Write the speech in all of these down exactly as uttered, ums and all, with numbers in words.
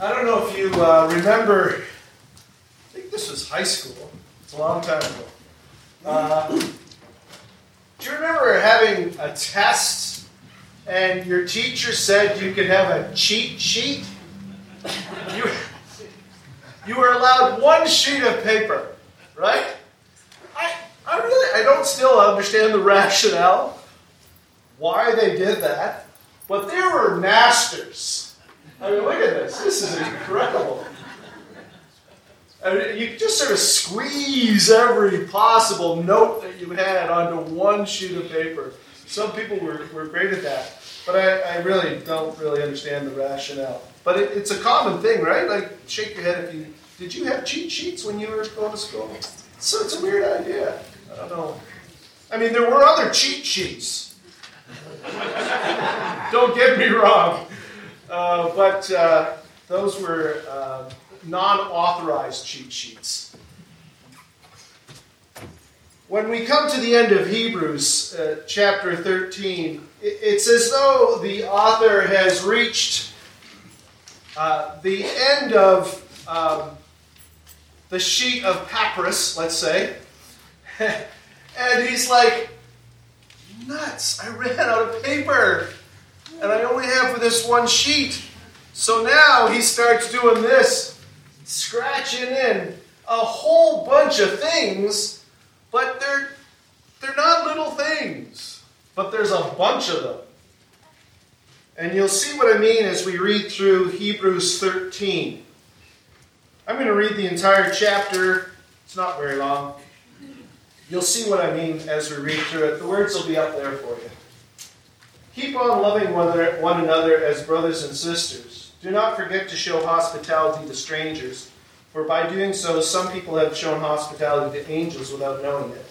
I don't know if you uh, remember, I think this was high school. It's a long time ago. Uh, do you remember having a test and your teacher said you could have a cheat sheet? You, you were allowed one sheet of paper, right? I, I really, I don't still understand the rationale why they did that, but they were masters. I mean, look at this. This is incredible. I mean, you just sort of squeeze every possible note that you had onto one sheet of paper. Some people were, were great at that, but I, I really don't really understand the rationale. But it, it's a common thing, right? Like, shake your head if you... Did you have cheat sheets when you were going to school? So it's a weird idea. I don't know. I mean, there were other cheat sheets. Don't get me wrong. Uh, but uh, those were... Uh, non-authorized cheat sheets. When we come to the end of Hebrews uh, chapter thirteen, it's as though the author has reached uh, the end of um, the sheet of papyrus, let's say, and he's like, nuts, I ran out of paper, and I only have this one sheet. So now he starts doing this, scratching in a whole bunch of things, but they're they're not little things, but there's a bunch of them. And you'll see what I mean as we read through Hebrews thirteen. I'm going to read the entire chapter. It's not very long. You'll see what I mean as we read through it. The words will be up there for you. Keep on loving one another as brothers and sisters. Do not forget to show hospitality to strangers, for by doing so, some people have shown hospitality to angels without knowing it.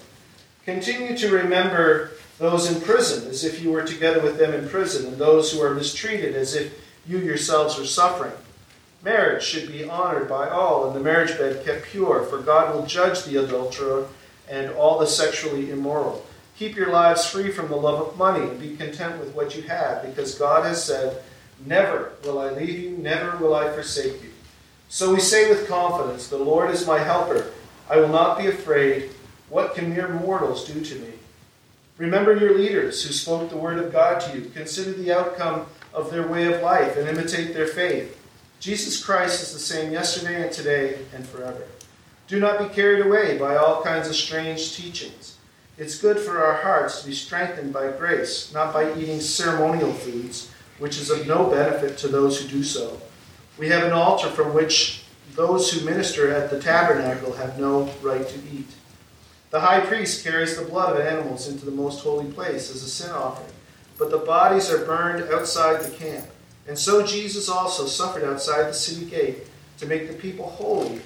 Continue to remember those in prison, as if you were together with them in prison, and those who are mistreated, as if you yourselves are suffering. Marriage should be honored by all, and the marriage bed kept pure, for God will judge the adulterer and all the sexually immoral. Keep your lives free from the love of money, and be content with what you have, because God has said, never will I leave you, never will I forsake you. So we say with confidence, the Lord is my helper. I will not be afraid. What can mere mortals do to me? Remember your leaders who spoke the word of God to you. Consider the outcome of their way of life and imitate their faith. Jesus Christ is the same yesterday and today and forever. Do not be carried away by all kinds of strange teachings. It's good for our hearts to be strengthened by grace, not by eating ceremonial foods, which is of no benefit to those who do so. We have an altar from which those who minister at the tabernacle have no right to eat. The high priest carries the blood of animals into the most holy place as a sin offering, but the bodies are burned outside the camp. And so Jesus also suffered outside the city gate to make the people holy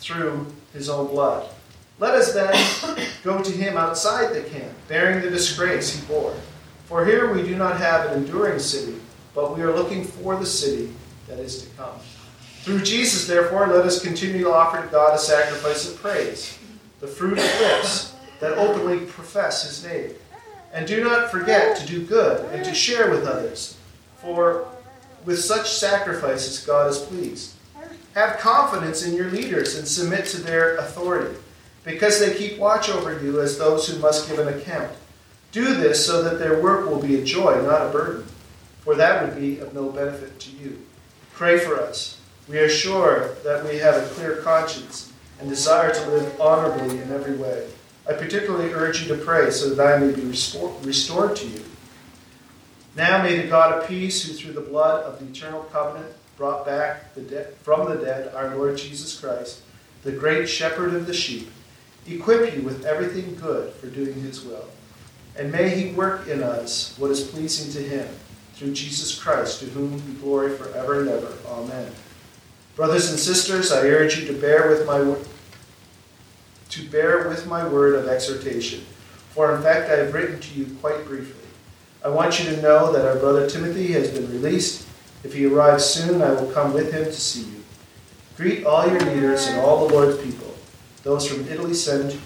through his own blood. Let us then go to him outside the camp, bearing the disgrace he bore. For here we do not have an enduring city, but we are looking for the city that is to come. Through Jesus, therefore, let us continue to offer to God a sacrifice of praise, the fruit of lips that openly profess his name. And do not forget to do good and to share with others, for with such sacrifices God is pleased. Have confidence in your leaders and submit to their authority, because they keep watch over you as those who must give an account. Do this so that their work will be a joy, not a burden, for that would be of no benefit to you. Pray for us. We are sure that we have a clear conscience and desire to live honorably in every way. I particularly urge you to pray so that I may be restor- restored to you. Now may the God of peace, who through the blood of the eternal covenant brought back the de- from the dead our Lord Jesus Christ, the great shepherd of the sheep, equip you with everything good for doing his will. And may he work in us what is pleasing to him, through Jesus Christ, to whom be glory forever and ever. Amen. Brothers and sisters, I urge you to bear with my word, to bear with my word of exhortation, for in fact I have written to you quite briefly. I want you to know that our brother Timothy has been released. If he arrives soon, I will come with him to see you. Greet all your leaders and all the Lord's people. Those from Italy send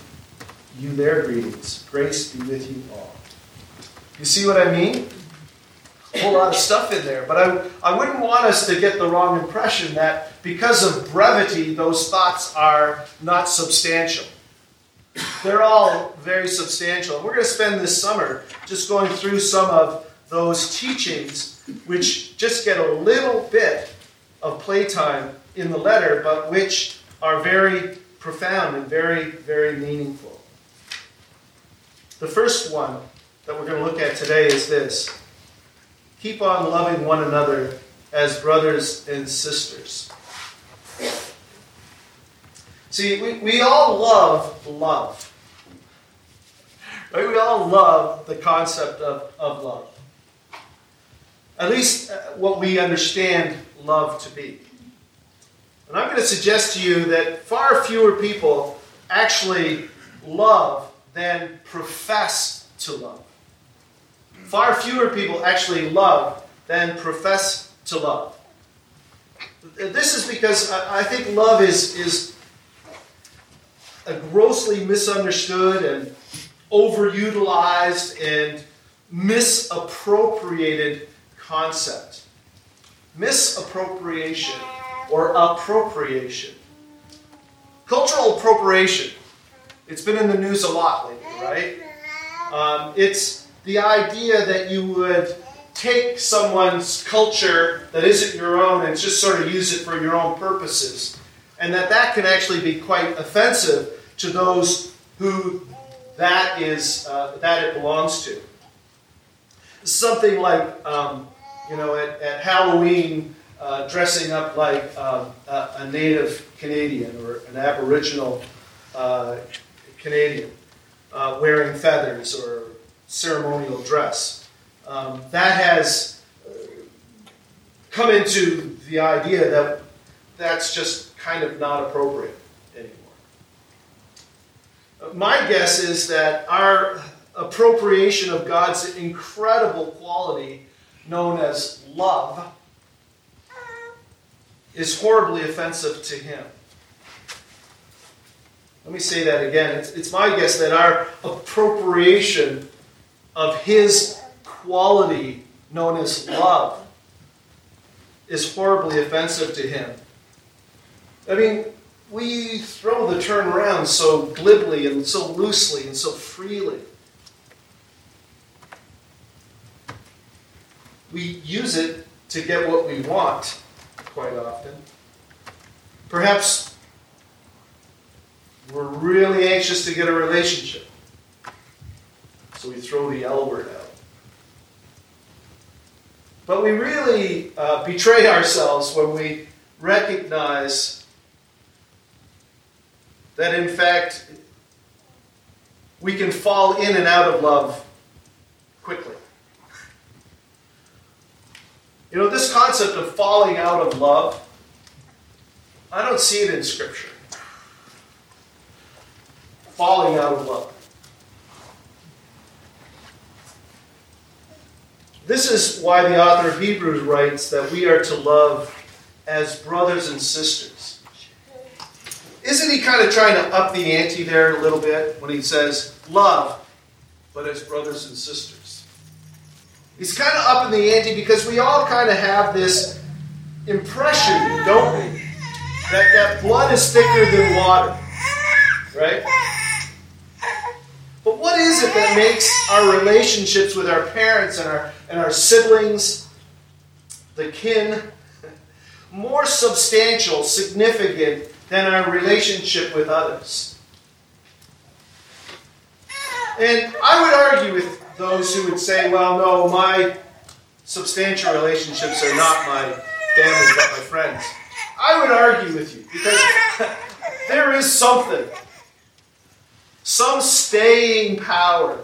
you their greetings. Grace be with you all. You see what I mean? whole lot of stuff in there. But I, I wouldn't want us to get the wrong impression that because of brevity, those thoughts are not substantial. They're all very substantial. We're going to spend this summer just going through some of those teachings which just get a little bit of playtime in the letter, but which are very profound and very, very meaningful. The first one that we're going to look at today is this. Keep on loving one another as brothers and sisters. See, we, we all love love. Right? We all love the concept of, of love. At least what we understand love to be. And I'm going to suggest to you that far fewer people actually love than profess to love. Far fewer people actually love than profess to love. This is because I think love is, is a grossly misunderstood and overutilized and misappropriated concept. Misappropriation or appropriation. Cultural appropriation. It's been in the news a lot lately, right? Um, it's the idea that you would take someone's culture that isn't your own and just sort of use it for your own purposes. And that that can actually be quite offensive to those who that is uh, that it belongs to. Something like, um, you know, at, at Halloween, Uh, dressing up like um, a, a native Canadian or an Aboriginal uh, Canadian, uh, wearing feathers or ceremonial dress. Um, that has come into the idea that that's just kind of not appropriate anymore. My guess is that our appropriation of God's incredible quality known as love is horribly offensive to him. Let me say that again. It's, it's my guess that our appropriation of his quality, known as love, is horribly offensive to him. I mean, we throw the term around so glibly and so loosely and so freely. We use it to get what we want quite often. Perhaps we're really anxious to get a relationship, so we throw the L word out. But we really uh, betray ourselves when we recognize that, in fact, we can fall in and out of love quickly. You know, this concept of falling out of love, I don't see it in Scripture. Falling out of love. This is why the author of Hebrews writes that we are to love as brothers and sisters. Isn't he kind of trying to up the ante there a little bit when he says love, but as brothers and sisters? He's kind of up in the ante because we all kind of have this impression, don't we? That that blood is thicker than water, right? But what is it that makes our relationships with our parents and our, and our siblings, the kin, more substantial, significant than our relationship with others? And I would argue with those who would say, well, no, my substantial relationships are not my family, but my friends. I would argue with you, because there is something, some staying power,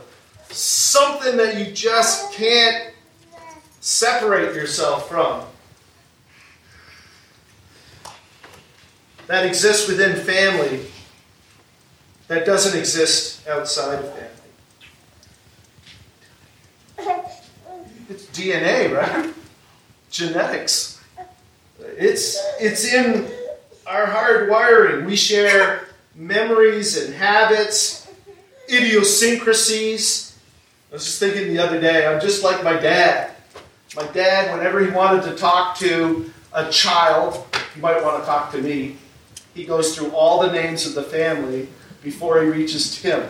something that you just can't separate yourself from, that exists within family, that doesn't exist outside of family. It's D N A, right? Genetics. It's it's in our hard wiring. We share memories and habits, idiosyncrasies. I was just thinking the other day, I'm just like my dad. My dad, whenever he wanted to talk to a child, he might want to talk to me, he goes through all the names of the family before he reaches Tim.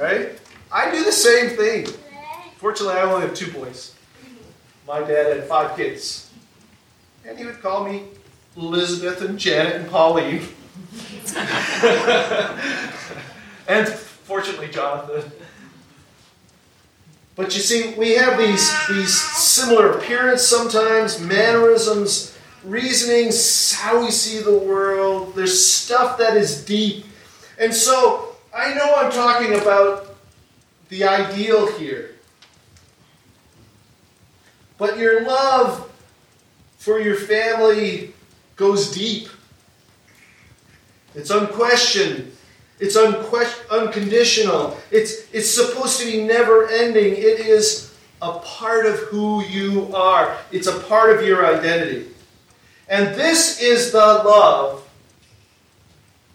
Right? I do the same thing. Fortunately, I only have two boys. My dad had five kids. And he would call me Elizabeth and Janet and Pauline. And fortunately, Jonathan. But you see, we have these, these similar appearance sometimes, mannerisms, reasonings, how we see the world. There's stuff that is deep. And so, I know I'm talking about the ideal here. But your love for your family goes deep. It's unquestioned. It's unquest- unconditional. It's, it's supposed to be never-ending. It is a part of who you are. It's a part of your identity. And this is the love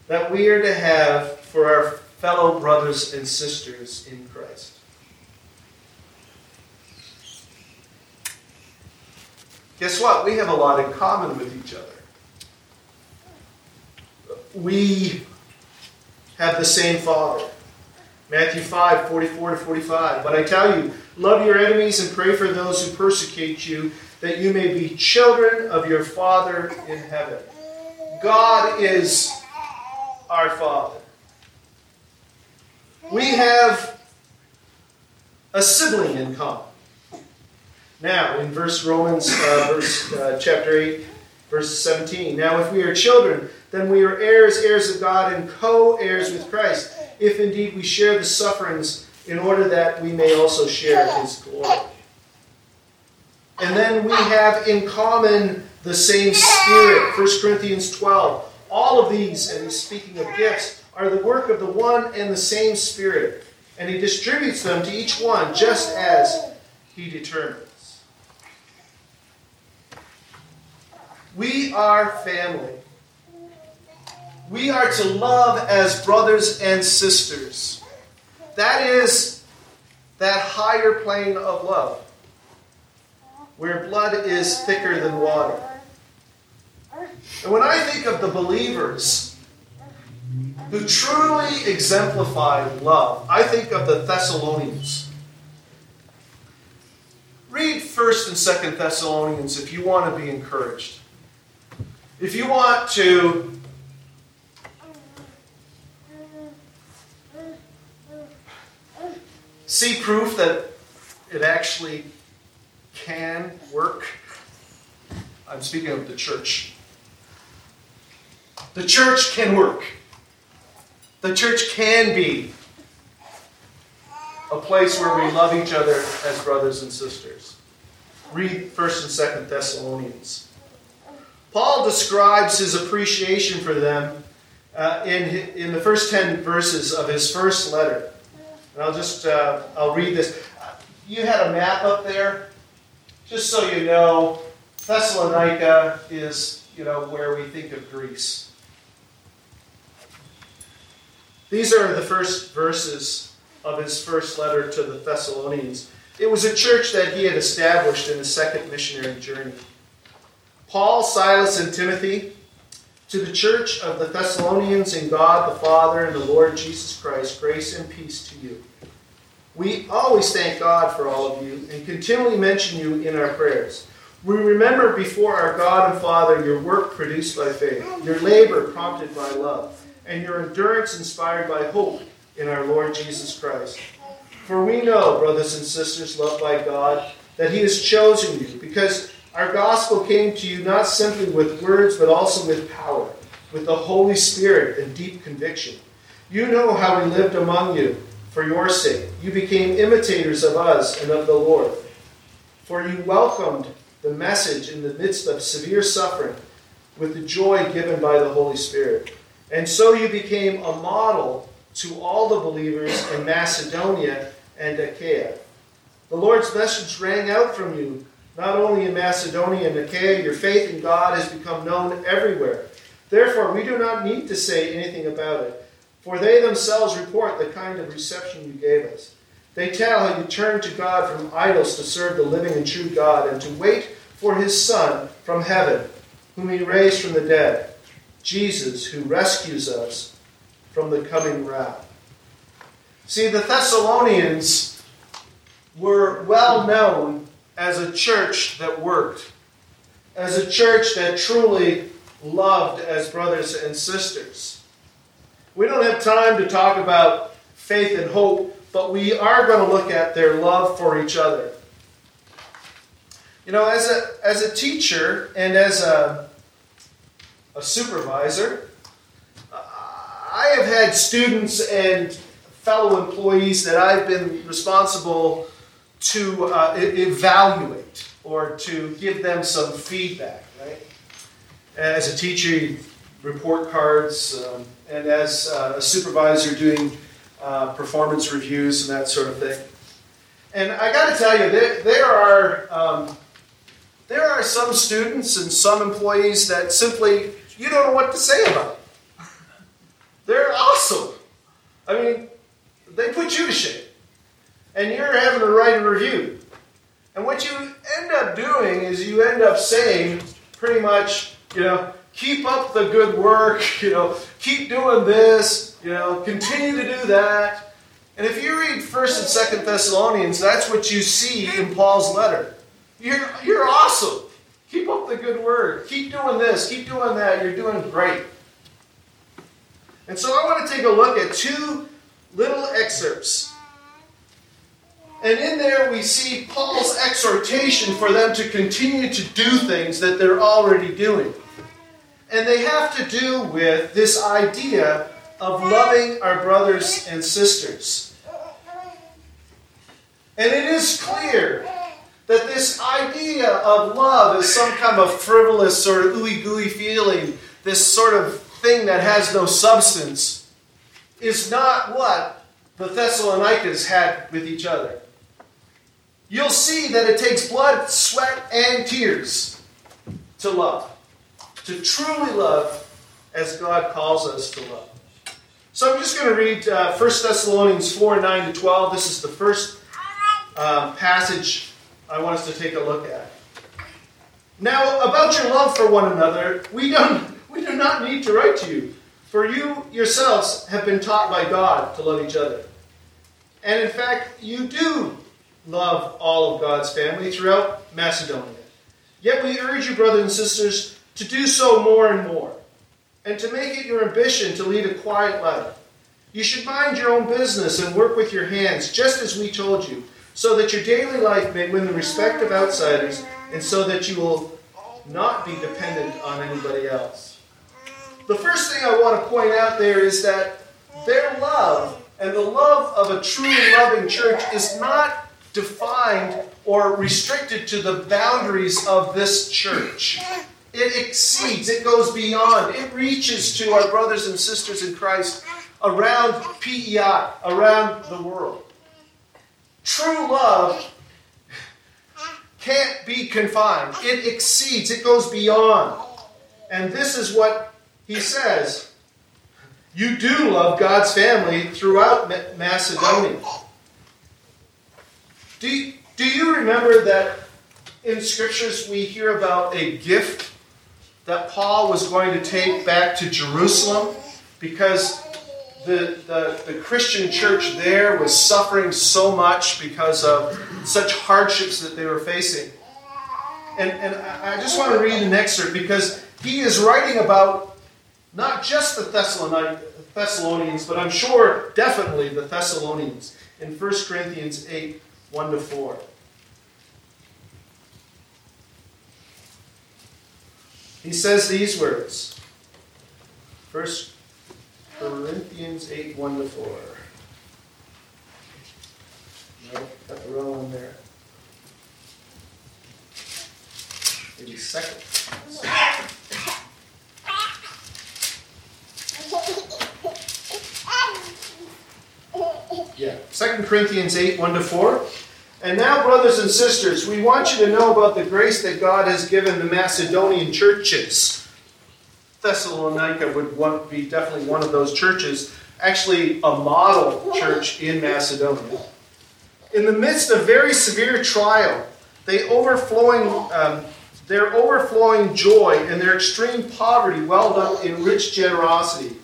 that we are to have for our fellow brothers and sisters in Christ. Guess what? We have a lot in common with each other. We have the same Father. Matthew five, forty-four to forty-five. But I tell you, love your enemies and pray for those who persecute you, that you may be children of your Father in heaven. God is our Father. We have a sibling in common. Now, in verse Romans, uh, verse uh, chapter eight, verse seventeen. Now, if we are children, then we are heirs, heirs of God, and co-heirs with Christ, if indeed we share the sufferings, in order that we may also share His glory. And then we have in common the same Spirit. First Corinthians twelve. All of these, and he's speaking of gifts, are the work of the one and the same Spirit. And He distributes them to each one, just as He determined. We are family. We are to love as brothers and sisters. That is that higher plane of love, where blood is thicker than water. And when I think of the believers who truly exemplified love, I think of the Thessalonians. Read First and Second Thessalonians if you want to be encouraged. If you want to see proof that it actually can work, I'm speaking of the church. The church can work. The church can be a place where we love each other as brothers and sisters. Read First and Second Thessalonians. Paul describes his appreciation for them uh, in, in the first ten verses of his first letter. And I'll just, uh, I'll read this. You had a map up there. Just so you know, Thessalonica is, you know, where we think of Greece. These are the first verses of his first letter to the Thessalonians. It was a church that he had established in his second missionary journey. Paul, Silas, and Timothy, to the church of the Thessalonians in God the Father and the Lord Jesus Christ, grace and peace to you. We always thank God for all of you and continually mention you in our prayers. We remember before our God and Father your work produced by faith, your labor prompted by love, and your endurance inspired by hope in our Lord Jesus Christ. For we know, brothers and sisters loved by God, that He has chosen you, because our gospel came to you not simply with words, but also with power, with the Holy Spirit and deep conviction. You know how we lived among you for your sake. You became imitators of us and of the Lord. For you welcomed the message in the midst of severe suffering with the joy given by the Holy Spirit. And so you became a model to all the believers in Macedonia and Achaia. The Lord's message rang out from you, not only in Macedonia and Achaia, your faith in God has become known everywhere. Therefore, we do not need to say anything about it, for they themselves report the kind of reception you gave us. They tell how you turned to God from idols to serve the living and true God and to wait for his Son from heaven, whom he raised from the dead, Jesus, who rescues us from the coming wrath. See, the Thessalonians were well known as a church that worked, as a church that truly loved as brothers and sisters. We don't have time to talk about faith and hope, but we are going to look at their love for each other. You know, as a as a teacher and as a, a supervisor, I have had students and fellow employees that I've been responsible to uh, evaluate or to give them some feedback, right? As a teacher, report cards, um, and as uh, a supervisor doing uh, performance reviews and that sort of thing. And I got to tell you, there, there are um, there are some students and some employees that simply, you don't know what to say about them. They're awesome. I mean, they put you to shame. And you're having to write a review. And what you end up doing is you end up saying pretty much, you know, keep up the good work, you know, keep doing this, you know, continue to do that. And if you read First and Second Thessalonians, that's what you see in Paul's letter. You're, you're awesome. Keep up the good work. Keep doing this. Keep doing that. You're doing great. And so I want to take a look at two little excerpts. And in there we see Paul's exhortation for them to continue to do things that they're already doing. And they have to do with this idea of loving our brothers and sisters. And it is clear that this idea of love is some kind of frivolous sort of ooey-gooey feeling, this sort of thing that has no substance, is not what the Thessalonians had with each other. You'll see that it takes blood, sweat, and tears to love, to truly love as God calls us to love. So I'm just going to read uh, First Thessalonians four, nine to twelve. This is the first uh, passage I want us to take a look at. Now, about your love for one another, we don't, we do not need to write to you, for you yourselves have been taught by God to love each other. And in fact, you do love all of God's family throughout Macedonia. Yet we urge you, brothers and sisters, to do so more and more, and to make it your ambition to lead a quiet life. You should mind your own business and work with your hands, just as we told you, so that your daily life may win the respect of outsiders, and so that you will not be dependent on anybody else. The first thing I want to point out there is that their love and the love of a truly loving church is not defined or restricted to the boundaries of this church. It exceeds, it goes beyond, it reaches to our brothers and sisters in Christ around P E I, around the world. True love can't be confined. It exceeds. It goes beyond. And this is what he says. You do love God's family throughout Macedonia. Do you, do you remember that in Scriptures we hear about a gift that Paul was going to take back to Jerusalem because The, the, the Christian church there was suffering so much because of such hardships that they were facing. And, and I just want to read an excerpt because he is writing about not just the Thessalonians, but I'm sure definitely the Thessalonians in First Corinthians eight, one to four. He says these words. First Corinthians eight, one to four. No, got the wrong one there. Maybe second. Yeah, Second Corinthians eight, one to four. And now, brothers and sisters, we want you to know about the grace that God has given the Macedonian churches. Thessalonica would want, be definitely one of those churches, actually a model church in Macedonia. In the midst of very severe trial, they overflowing, um, their overflowing joy and their extreme poverty welled up in rich generosity.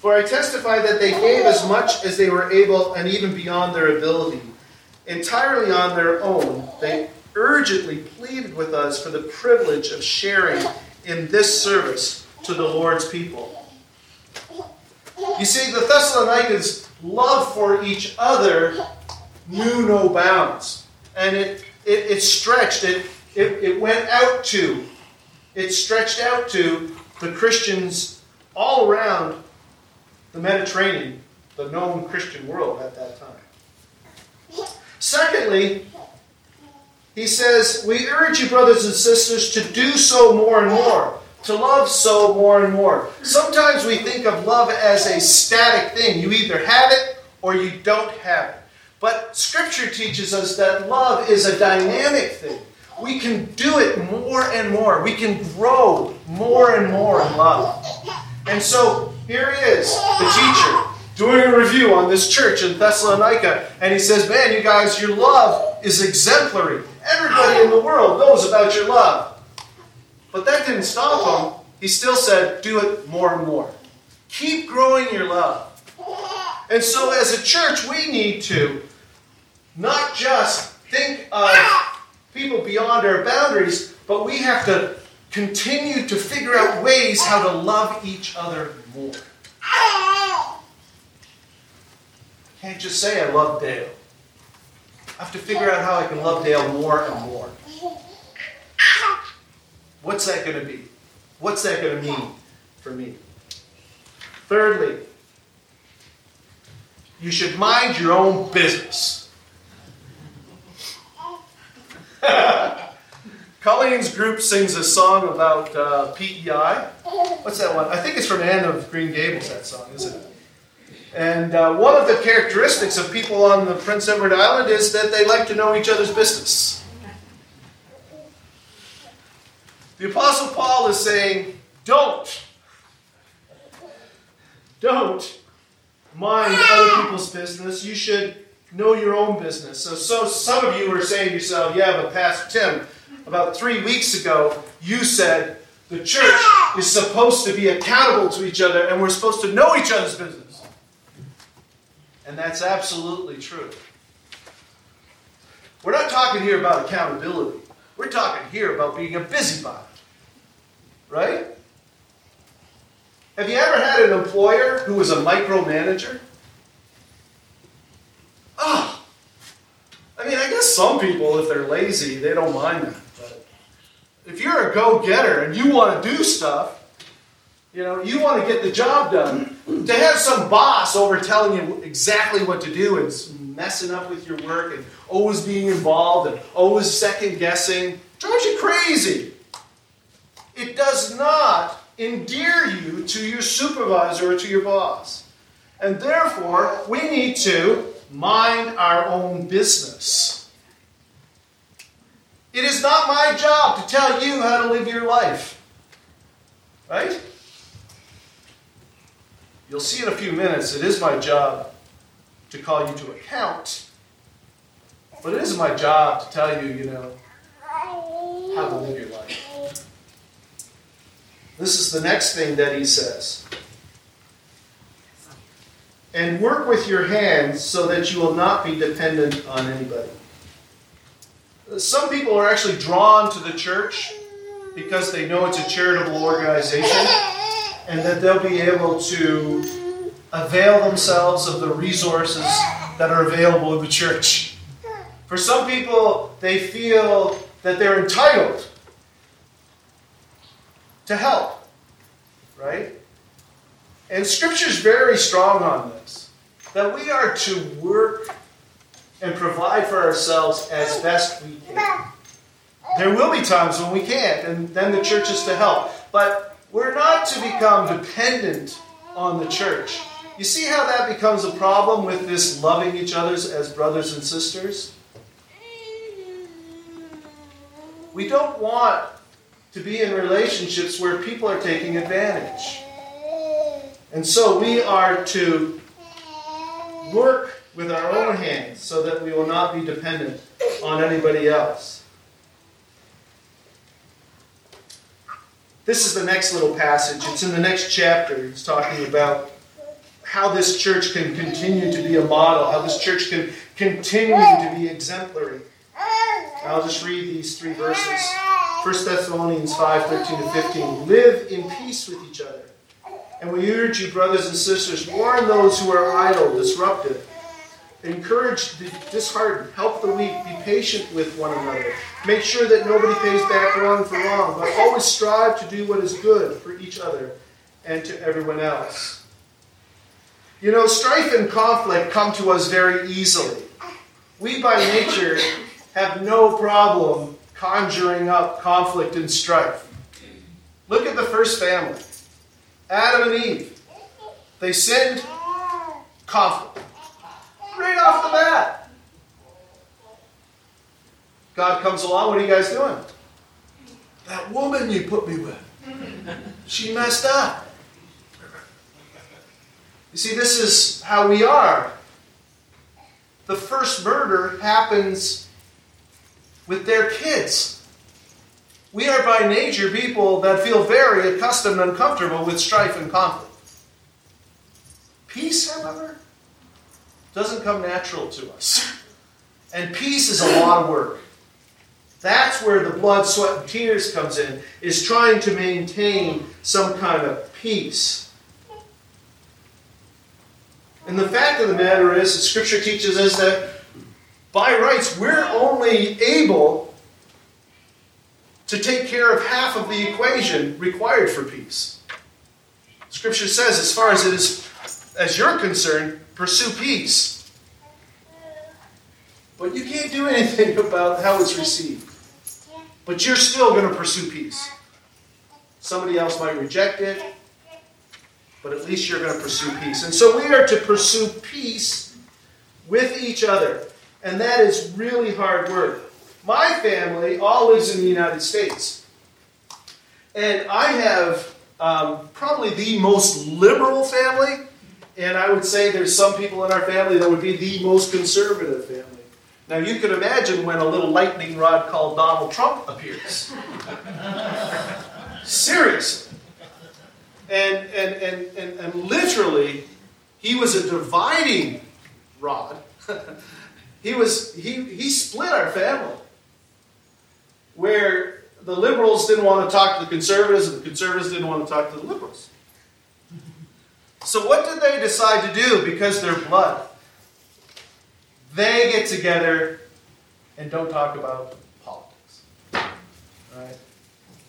For I testify that they gave as much as they were able and even beyond their ability. Entirely on their own, they urgently pleaded with us for the privilege of sharing in this service to the Lord's people. You see, the Thessalonians' love for each other knew no bounds. And it it, it stretched, it, it it went out to, it stretched out to the Christians all around the Mediterranean, the known Christian world at that time. Secondly, he says, we urge you, brothers and sisters, to do so more and more, to love so more and more. Sometimes we think of love as a static thing. You either have it or you don't have it. But Scripture teaches us that love is a dynamic thing. We can do it more and more. We can grow more and more in love. And so here he is, the teacher, doing a review on this church in Thessalonica. And he says, man, you guys, your love is exemplary. Everybody in the world knows about your love. But that didn't stop him. He still said, do it more and more. Keep growing your love. And so as a church, we need to not just think of people beyond our boundaries, but we have to continue to figure out ways how to love each other more. I can't just say I love Dale. I have to figure out how I can love Dale more and more. What's that going to be? What's that going to mean for me? Thirdly, you should mind your own business. Colleen's group sings a song about uh, P E I. What's that one? I think it's from Anne of Green Gables, that song, isn't it? And uh, one of the characteristics of people on the Prince Edward Island is that they like to know each other's business. The Apostle Paul is saying, don't, don't mind other people's business. You should know your own business. So, so some of you were saying to yourself, yeah, but Pastor Tim, about three weeks ago, you said the church is supposed to be accountable to each other and we're supposed to know each other's business. And that's absolutely true. We're not talking here about accountability. We're talking here about being a busybody. Right? Have you ever had an employer who was a micromanager? Oh! I mean, I guess some people, if they're lazy, they don't mind that. But if you're a go-getter and you want to do stuff, you know, you want to get the job done. To have some boss over telling you exactly what to do and messing up with your work and always being involved and always second-guessing drives you crazy. It does not endear you to your supervisor or to your boss. And therefore, we need to mind our own business. It is not my job to tell you how to live your life. Right? You'll see in a few minutes, it is my job to call you to account. But it is my job to tell you, you know, how to live your life. This is the next thing that he says. And work with your hands so that you will not be dependent on anybody. Some people are actually drawn to the church because they know it's a charitable organization, and that they'll be able to avail themselves of the resources that are available in the church. For some people, they feel that they're entitled to help, right? And Scripture's very strong on this, that we are to work and provide for ourselves as best we can. There will be times when we can't, and then the church is to help. But we're not to become dependent on the church. You see how that becomes a problem with this loving each other as brothers and sisters? We don't want to be in relationships where people are taking advantage. And so we are to work with our own hands so that we will not be dependent on anybody else. This is the next little passage. It's in the next chapter. It's talking about how this church can continue to be a model, how this church can continue to be exemplary. I'll just read these three verses. First Thessalonians five, thirteen to fifteen. Live in peace with each other. And we urge you, brothers and sisters, warn those who are idle, disruptive. Encourage the disheartened. Help the weak. Be patient with one another. Make sure that nobody pays back wrong for wrong, but always strive to do what is good for each other and to everyone else. You know, strife and conflict come to us very easily. We, by nature, have no problem conjuring up conflict and strife. Look at the first family. Adam and Eve, they sinned, conflict. Right off the bat. God comes along, what are you guys doing? That woman you put me with, she messed up. You see, this is how we are. The first murder happens with their kids. We are by nature people that feel very accustomed and comfortable with strife and conflict. Peace, however, doesn't come natural to us. And peace is a lot of work. That's where the blood, sweat, and tears comes in, is trying to maintain some kind of peace. And the fact of the matter is, that Scripture teaches us that by rights, we're only able to take care of half of the equation required for peace. Scripture says, as far as it is, as you're concerned, pursue peace. But you can't do anything about how it's received. But you're still going to pursue peace. Somebody else might reject it, but at least you're going to pursue peace. And so we are to pursue peace with each other. And that is really hard work. My family all lives in the United States. And I have um, probably the most liberal family. And I would say there's some people in our family that would be the most conservative family. Now, you could imagine when a little lightning rod called Donald Trump appears. Seriously. And, and, and, and, and literally, he was a dividing rod. he was he he split our family. Where the liberals didn't want to talk to the conservatives, and the conservatives didn't want to talk to the liberals. So what did they decide to do? Because they're blood. They get together and don't talk about politics. Right?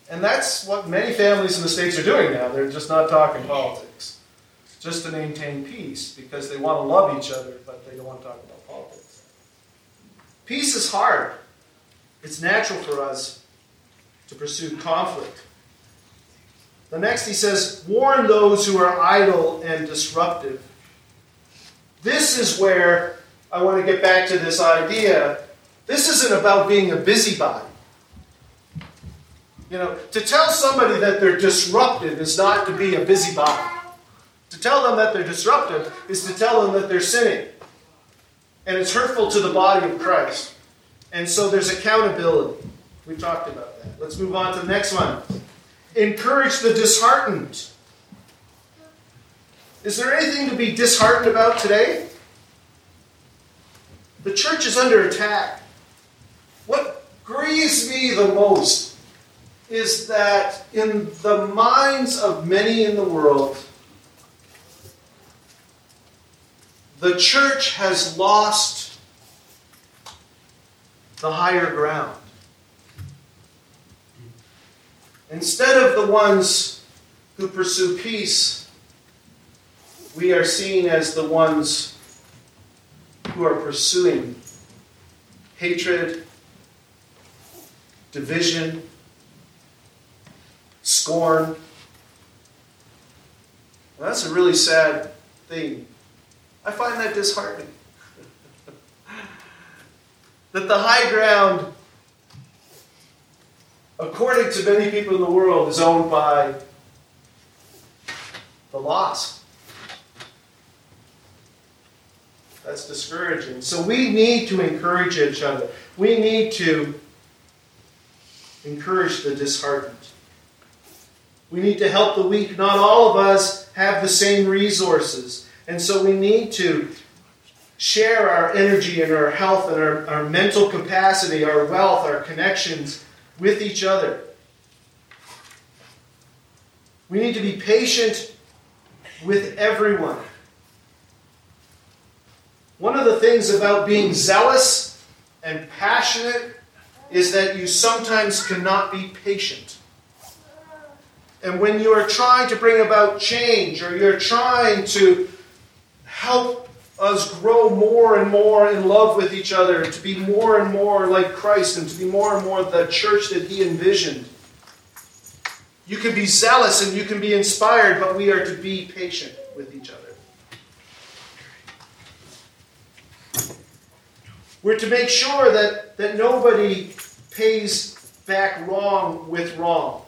And that's what many families in the States are doing now. They're just not talking politics. Just to maintain peace, because they want to love each other, but they don't want to talk about politics. Peace is hard. It's natural for us to pursue conflict. The next he says, warn those who are idle and disruptive. This is where I want to get back to this idea. This isn't about being a busybody. You know, to tell somebody that they're disruptive is not to be a busybody. To tell them that they're disruptive is to tell them that they're sinning. And it's hurtful to the body of Christ. And so there's accountability. We've talked about that. Let's move on to the next one. Encourage the disheartened. Is there anything to be disheartened about today? The church is under attack. What grieves me the most is that in the minds of many in the world, the church has lost the higher ground. Instead of the ones who pursue peace, we are seen as the ones who are pursuing hatred, division, scorn. And that's a really sad thing. I find that disheartening. That the high ground, according to many people in the world, is owned by the lost. That's discouraging. So we need to encourage each other. We need to encourage the disheartened. We need to help the weak. Not all of us have the same resources. And so we need to share our energy and our health and our, our mental capacity, our wealth, our connections with each other. We need to be patient with everyone. One of the things about being zealous and passionate is that you sometimes cannot be patient. And when you are trying to bring about change, or you're trying to help us grow more and more in love with each other, to be more and more like Christ, and to be more and more the church that He envisioned, you can be zealous and you can be inspired, but we are to be patient with each other. We're to make sure that, that nobody pays back wrong with wrong.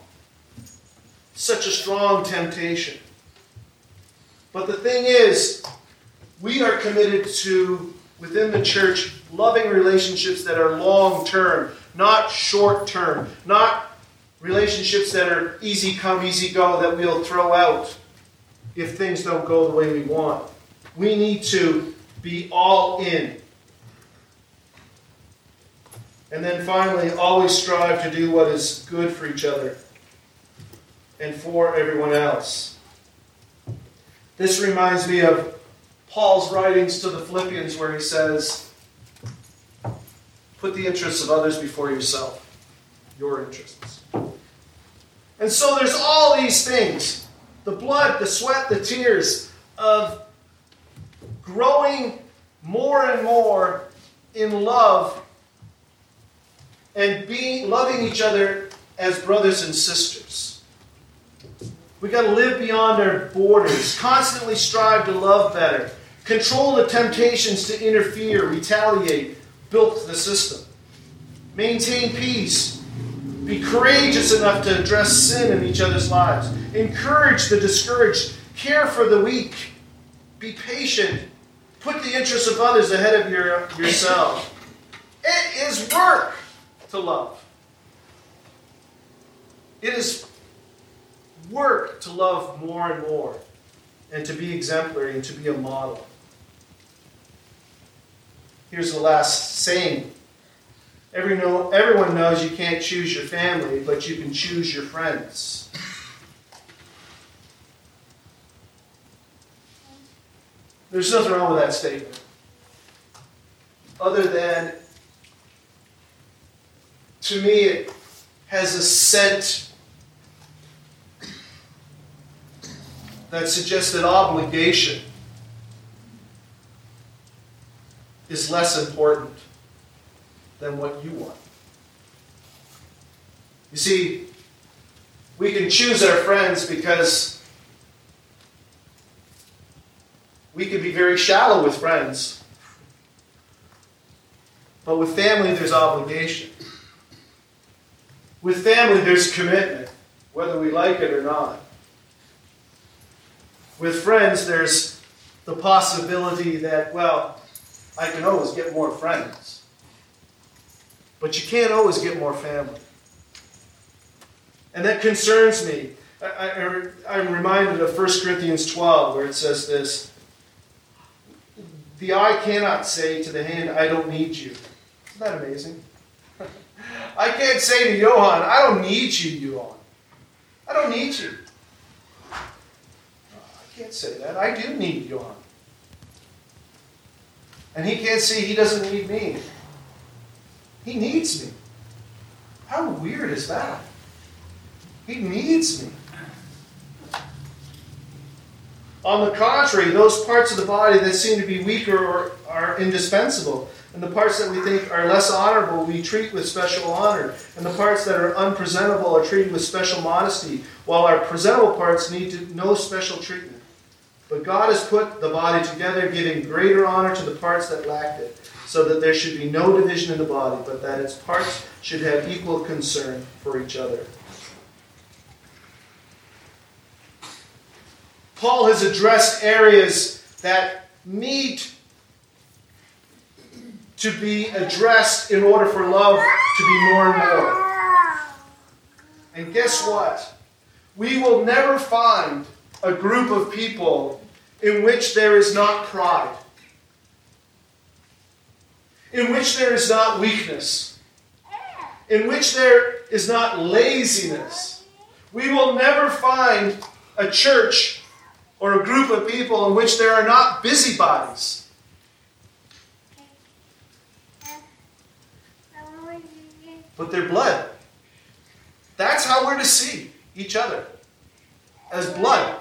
Such a strong temptation. But the thing is, we are committed to, within the church, loving relationships that are long-term, not short-term, not relationships that are easy come, easy go, that we'll throw out if things don't go the way we want. We need to be all in. And then finally, always strive to do what is good for each other and for everyone else. This reminds me of Paul's writings to the Philippians, where he says, put the interests of others before yourself, your interests. And so there's all these things, the blood, the sweat, the tears, of growing more and more in love and being loving each other as brothers and sisters. We've got to live beyond our borders, constantly strive to love better, control the temptations to interfere, retaliate, build the system, maintain peace, be courageous enough to address sin in each other's lives, encourage the discouraged, care for the weak, be patient, put the interests of others ahead of your, yourself. It is work to love. It is work to love more and more and to be exemplary and to be a model. Here's the last saying. Every know, everyone knows you can't choose your family, but you can choose your friends. There's nothing wrong with that statement, other than to me, it has a scent that suggests that obligation is less important than what you want. You see, we can choose our friends because we can be very shallow with friends. But with family, there's obligation. With family, there's commitment, whether we like it or not. With friends, there's the possibility that, well, I can always get more friends. But you can't always get more family. And that concerns me. I, I, I'm reminded of First Corinthians twelve, where it says this, the eye cannot say to the hand, I don't need you. Isn't that amazing? I can't say to Johan, I don't need you, Johan. I don't need you. I can't say that. I do need Johan. And he can't say he doesn't need me. He needs me. How weird is that? He needs me. On the contrary, those parts of the body that seem to be weaker or are indispensable. And the parts that we think are less honorable, we treat with special honor. And the parts that are unpresentable are treated with special modesty, while our presentable parts need no special treatment. But God has put the body together, giving greater honor to the parts that lacked it, so that there should be no division in the body, but that its parts should have equal concern for each other. Paul has addressed areas that need to be addressed in order for love to be more and more. And guess what? We will never find a group of people in which there is not pride, in which there is not weakness, in which there is not laziness. We will never find a church or a group of people in which there are not busybodies. But they're blood. That's how we're to see each other. As blood.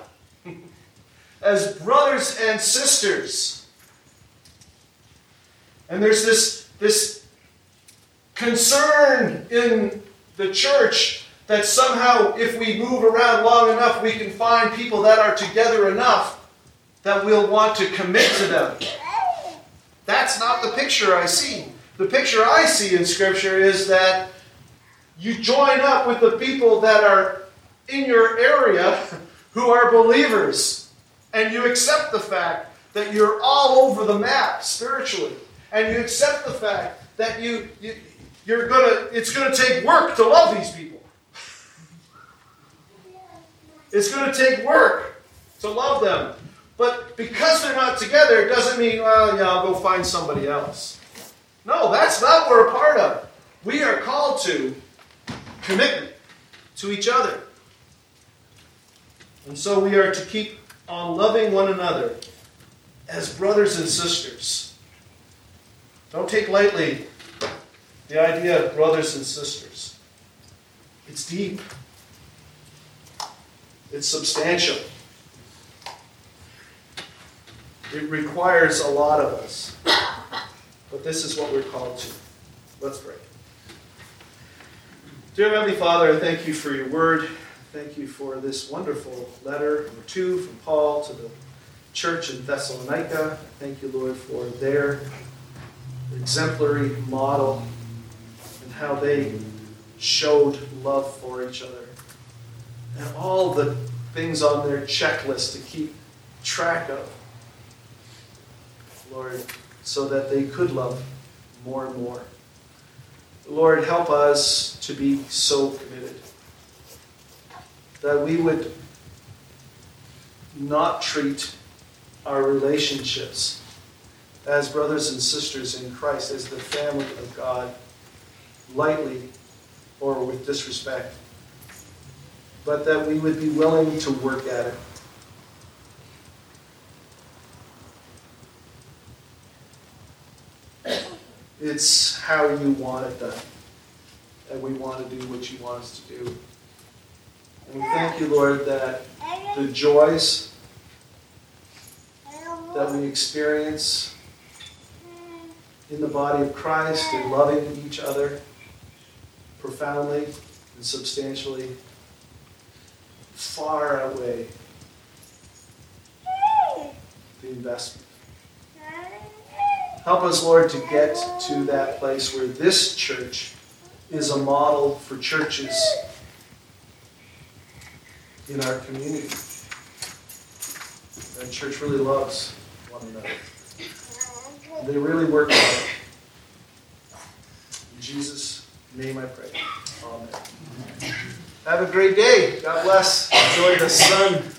As brothers and sisters. And there's this, this concern in the church that somehow if we move around long enough, we can find people that are together enough that we'll want to commit to them. That's not the picture I see. The picture I see in Scripture is that you join up with the people that are in your area who are believers. And you accept the fact that you're all over the map spiritually. And you accept the fact that you, you you're gonna it's gonna take work to love these people. It's gonna take work to love them. But because they're not together, it doesn't mean, well, yeah, I'll go find somebody else. No, that's not what we're a part of. We are called to commitment to each other. And so we are to keep on loving one another as brothers and sisters. Don't take lightly the idea of brothers and sisters. It's deep. It's substantial. It requires a lot of us. But this is what we're called to. Let's pray. Dear Heavenly Father, I thank you for your word. Thank you for this wonderful letter, number two, from Paul to the church in Thessalonica. Thank you, Lord, for their exemplary model and how they showed love for each other. And all the things on their checklist to keep track of, Lord, so that they could love more and more. Lord, help us to be so committed that we would not treat our relationships as brothers and sisters in Christ, as the family of God, lightly or with disrespect, but that we would be willing to work at it. It's how you want it done. And we want to do what you want us to do. And we thank you, Lord, that the joys that we experience in the body of Christ in loving each other profoundly and substantially far outweigh the investment. Help us, Lord, to get to that place where this church is a model for churches in our community. Our church really loves one another. They really work hard. In Jesus' name I pray. Amen. Have a great day. God bless. Enjoy the sun.